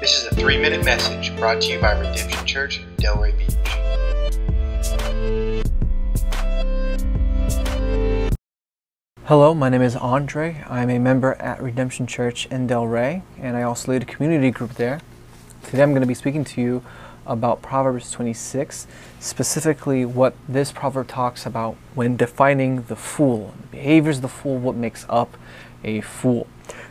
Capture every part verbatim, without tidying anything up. This is a three-minute message brought to you by Redemption Church in Delray Beach. Hello, my name is Andre. I'm a member at Redemption Church in Delray, and I also lead a community group there. Today I'm going to be speaking to you about Proverbs twenty-six, specifically what this proverb talks about when defining the fool, the behaviors of the fool, what makes up a fool.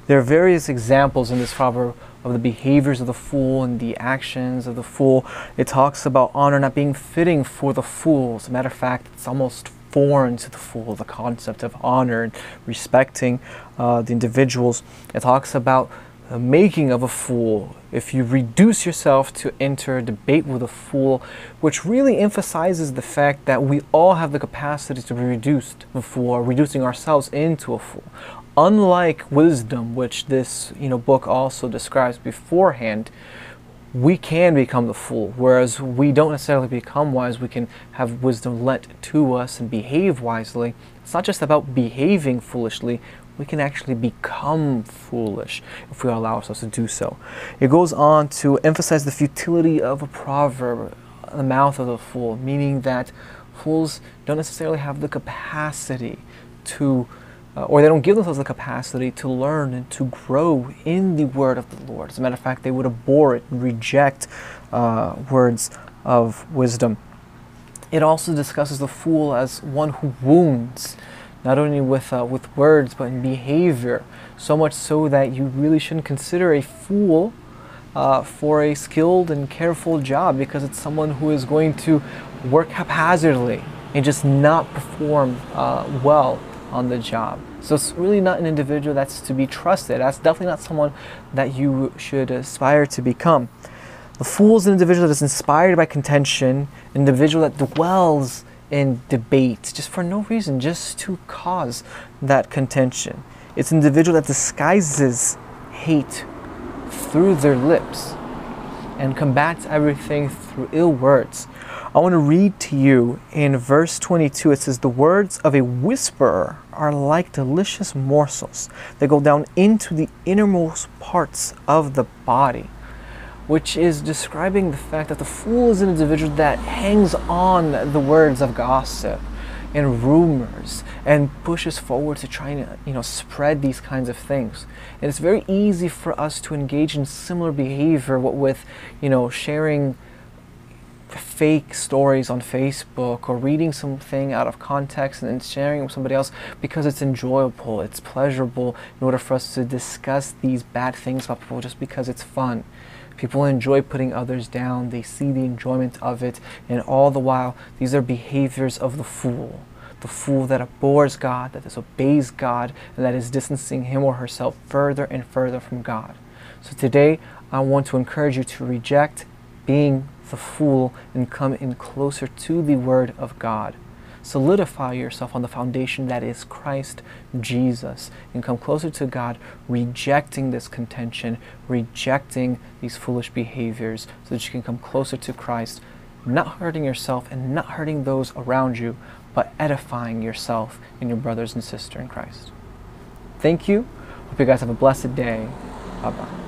There are various examples in this proverb of the behaviors of the fool and the actions of the fool. It talks about honor not being fitting for the fool. As a matter of fact, it's almost foreign to the fool, the concept of honor and respecting uh, the individuals. It talks about the making of a fool. If you reduce yourself to enter a debate with a fool, which really emphasizes the fact that we all have the capacity to be reduced before reducing ourselves into a fool. Unlike wisdom, which this you know book also describes beforehand, we can become the fool, whereas we don't necessarily become wise. We can have wisdom lent to us and behave wisely. It's not just about behaving foolishly. We can actually become foolish if we allow ourselves to do so. It goes on to emphasize the futility of a proverb, the mouth of the fool, meaning that fools don't necessarily have the capacity to, uh, or they don't give themselves the capacity to learn and to grow in the word of the Lord. As a matter of fact, they would abhor it and reject uh, words of wisdom. It also discusses the fool as one who wounds, not only with, uh, with words, but in behavior, so much so that you really shouldn't consider a fool uh, for a skilled and careful job, because it's someone who is going to work haphazardly and just not perform uh, well on the job. So it's really not an individual that's to be trusted. That's definitely not someone that you should aspire to become. The fool is an individual that is inspired by contention, an individual that dwells in debate, just for no reason, just to cause that contention. It's an individual that disguises hate through their lips and combats everything through ill words. I want to read to you in verse twenty-two. It says, "The words of a whisperer are like delicious morsels that go down into the innermost parts of the body," which is describing the fact that the fool is an individual that hangs on the words of gossip and rumors and pushes forward to try and you know, spread these kinds of things. And it's very easy for us to engage in similar behavior with you know, sharing fake stories on Facebook or reading something out of context and then sharing it with somebody else because it's enjoyable, it's pleasurable, in order for us to discuss these bad things about people just because it's fun. People enjoy putting others down. They see the enjoyment of it. And all the while, these are behaviors of the fool. The fool that abhors God, that disobeys God, and that is distancing him or herself further and further from God. So today, I want to encourage you to reject being the fool and come in closer to the Word of God. Solidify yourself on the foundation that is Christ Jesus and come closer to God, rejecting this contention, rejecting these foolish behaviors, so that you can come closer to Christ, not hurting yourself and not hurting those around you, but edifying yourself and your brothers and sisters in Christ. Thank you. Hope you guys have a blessed day. Bye-bye.